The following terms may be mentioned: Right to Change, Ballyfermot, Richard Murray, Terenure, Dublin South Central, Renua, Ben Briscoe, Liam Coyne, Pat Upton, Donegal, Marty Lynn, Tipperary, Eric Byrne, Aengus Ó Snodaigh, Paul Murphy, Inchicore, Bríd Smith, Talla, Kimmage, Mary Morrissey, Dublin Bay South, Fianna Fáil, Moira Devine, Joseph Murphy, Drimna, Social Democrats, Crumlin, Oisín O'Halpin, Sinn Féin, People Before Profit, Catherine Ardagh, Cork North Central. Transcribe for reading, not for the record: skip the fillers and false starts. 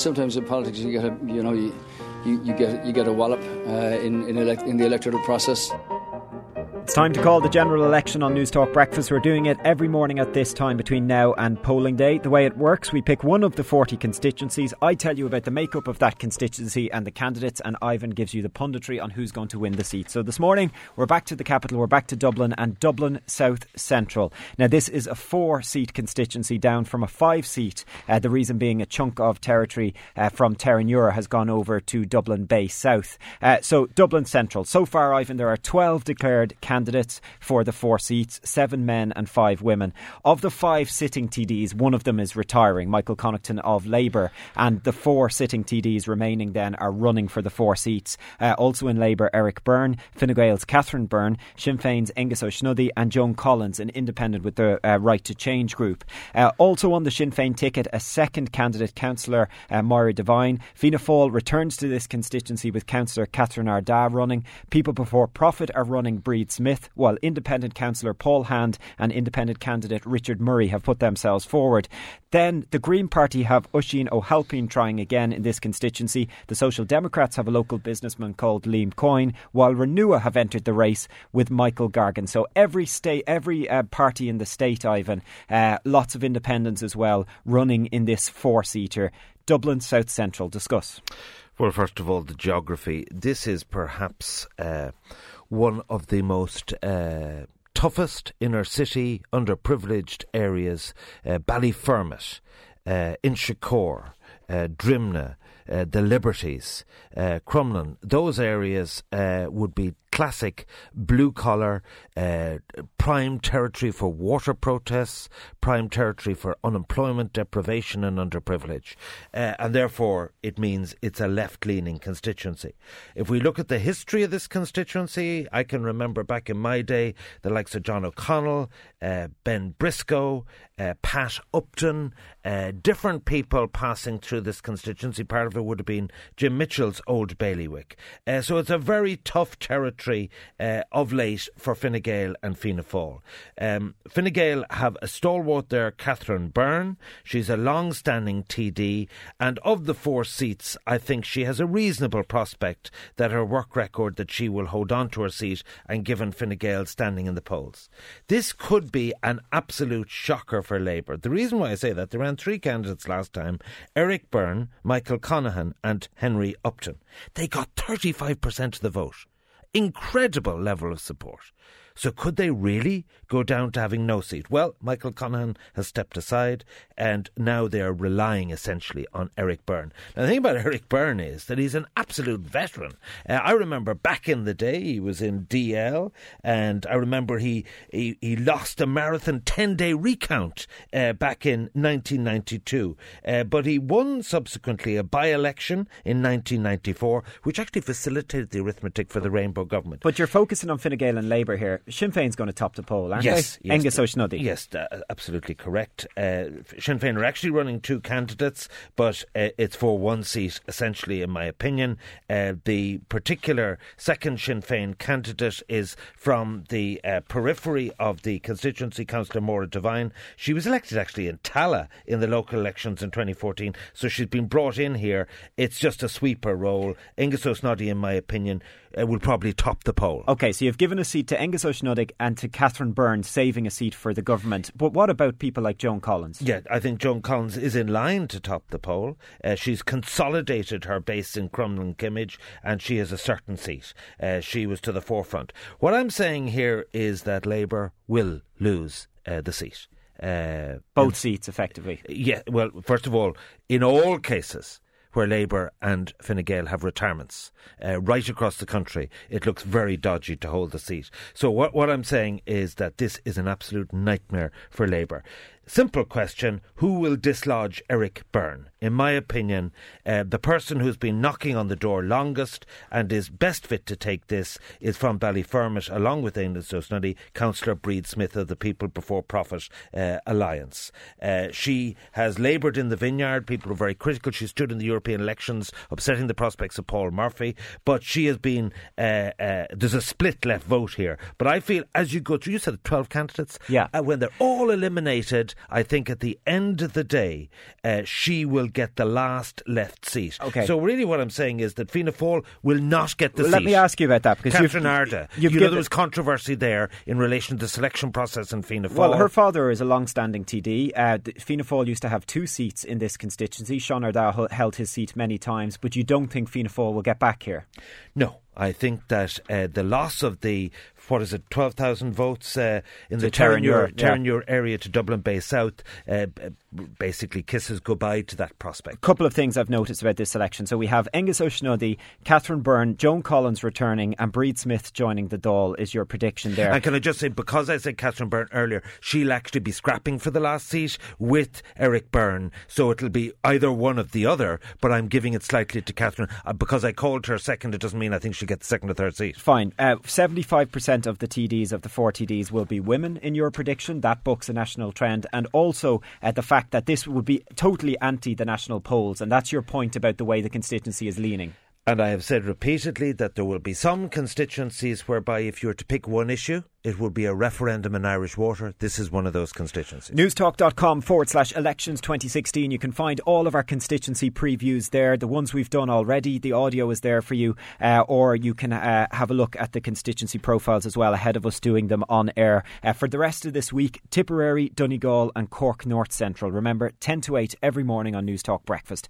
Sometimes in politics, you get you get a wallop in the electoral process. It's time to call the general election on News Talk Breakfast. We're doing it every morning at this time between now and polling day. The way it works, we pick one of the 40 constituencies. I tell you about the makeup of that constituency and the candidates, and Ivan gives you the punditry on who's going to win the seat. So this morning, we're back to the capital, we're back to Dublin and Dublin South Central. Now, this is a 4-seat constituency down from a 5-seat. The reason being a chunk of territory from Terenure has gone over to Dublin Bay South. So Dublin Central. So far, Ivan, there are 12 declared candidates for the 4 seats, 7 men and 5 women. Of the 5 sitting TDs, one of them is retiring, Michael Connaughton of Labour, and the 4 sitting TDs remaining then are running for the 4 seats. Also in Labour, Eric Byrne, Fine Gael's Catherine Byrne, Sinn Féin's Aengus Ó Snodaigh and Joan Collins, an independent with the Right to Change group. Also on the Sinn Féin ticket, a second candidate, Councillor Moira Devine. Fianna Fáil returns to this constituency with Councillor Catherine Ardagh running. People Before Profit are running Bríd Smith, while independent councillor Paul Hand and independent candidate Richard Murray have put themselves forward. Then the Green Party have Oisín O'Halpin trying again in this constituency. The Social Democrats have a local businessman called Liam Coyne, while Renua have entered the race with Michael Gargan. So every party in the state, Ivan, lots of independents as well, running in this 4-seater. Dublin South Central. Discuss. Well, first of all, the geography. This is perhaps one of the most toughest inner city, underprivileged areas. Ballyfermot, Inchicore, Drimna, the Liberties, Crumlin. Those areas would be classic blue-collar, prime territory for water protests, prime territory for unemployment, deprivation and underprivilege. And therefore, it means it's a left-leaning constituency. If we look at the history of this constituency, I can remember back in my day, the likes of John O'Connell, Ben Briscoe, Pat Upton, different people passing through this constituency. Part of it would have been Jim Mitchell's old bailiwick. So it's a very tough territory of late for Fine Gael and Fianna Fáil. Fine Gael have a stalwart there, Catherine Byrne. She's a long-standing TD, and of the 4 seats, I think she has a reasonable prospect that her work record that she will hold on to her seat and given Fine Gael standing in the polls. This could be an absolute shocker for Labour. The reason why I say that, there ran 3 candidates last time, Eric Byrne, Michael Connaughton and Henry Upton. They got 35% of the vote. Incredible level of support. So could they really go down to having no seat? Well, Michael Connaughton has stepped aside and now they are relying essentially on Eric Byrne. Now, the thing about Eric Byrne is that he's an absolute veteran. I remember back in the day he was in DL, and I remember he lost a marathon 10-day recount back in 1992. But he won subsequently a by-election in 1994, which actually facilitated the arithmetic for the Rainbow government. But you're focusing on Fine Gael and Labour here. Sinn Féin's going to top the poll, aren't they? Aengus Ó Snodaigh. Yes, absolutely correct. Sinn Féin are actually running 2 candidates, but it's for 1 seat, essentially, in my opinion. The particular second Sinn Féin candidate is from the periphery of the constituency, Councillor Moira Devine. She was elected, actually, in Talla in the local elections in 2014, so she's been brought in here. It's just a sweeper role. Aengus Ó Snodaigh, in my opinion, will probably top the poll. OK, so you've given a seat to Aengus Ó Snodaigh and to Catherine Byrne, saving a seat for the government. But what about people like Joan Collins? Yeah, I think Joan Collins is in line to top the poll. She's consolidated her base in Crumlin Kimmage and she has a certain seat. She was to the forefront. What I'm saying here is that Labour will lose the seat. Both seats, effectively. Yeah, well, first of all, in all cases where Labour and Fine Gael have retirements. Right across the country, it looks very dodgy to hold the seat. So what I'm saying is that this is an absolute nightmare for Labour. Simple question, who will dislodge Eric Byrne? In my opinion, the person who's been knocking on the door longest and is best fit to take this is from Ballyfermot, along with Aengus Ó Snodaigh, Councillor Bríd Smith of the People Before Profit Alliance. She has laboured in the vineyard. People are very critical. She stood in the European elections, upsetting the prospects of Paul Murphy. But she has been... there's a split left vote here. But I feel, as you go through, you said 12 candidates. Yeah. When they're all eliminated... I think at the end of the day, she will get the last left seat. Okay. So really what I'm saying is that Fianna Fáil will not get the seat. Let me ask you about that. Because Catherine Ardagh, there was controversy there in relation to the selection process in Fianna Fáil. Well, her father is a long-standing TD. Fianna Fáil used to have two seats in this constituency. Sean Ardagh held his seat many times, but you don't think Fianna Fáil will get back here? No. I think that the loss of the, 12,000 votes in the Terenure area to Dublin Bay South basically kisses goodbye to that prospect. A couple of things I've noticed about this election. So we have Aengus Ó Snodaigh, Catherine Byrne, Joan Collins returning and Bríd Smith joining the Dáil is your prediction there. And can I just say, because I said Catherine Byrne earlier, she'll actually be scrapping for the last seat with Eric Byrne. So it'll be either one of the other, but I'm giving it slightly to Catherine. Because I called her second, it doesn't mean I think she'll get the second or third seat. Fine. 75% of the TDs, of the four TDs, will be women in your prediction. That bucks a national trend. And also the fact that this would be totally anti the national polls. And that's your point about the way the constituency is leaning. And I have said repeatedly that there will be some constituencies whereby if you were to pick one issue, it would be a referendum in Irish water. This is one of those constituencies. Newstalk.com/elections2016. You can find all of our constituency previews there. The ones we've done already, the audio is there for you. Or you can have a look at the constituency profiles as well ahead of us doing them on air. For the rest of this week, Tipperary, Donegal and Cork North Central. Remember, 10 to 8 every morning on Newstalk Breakfast.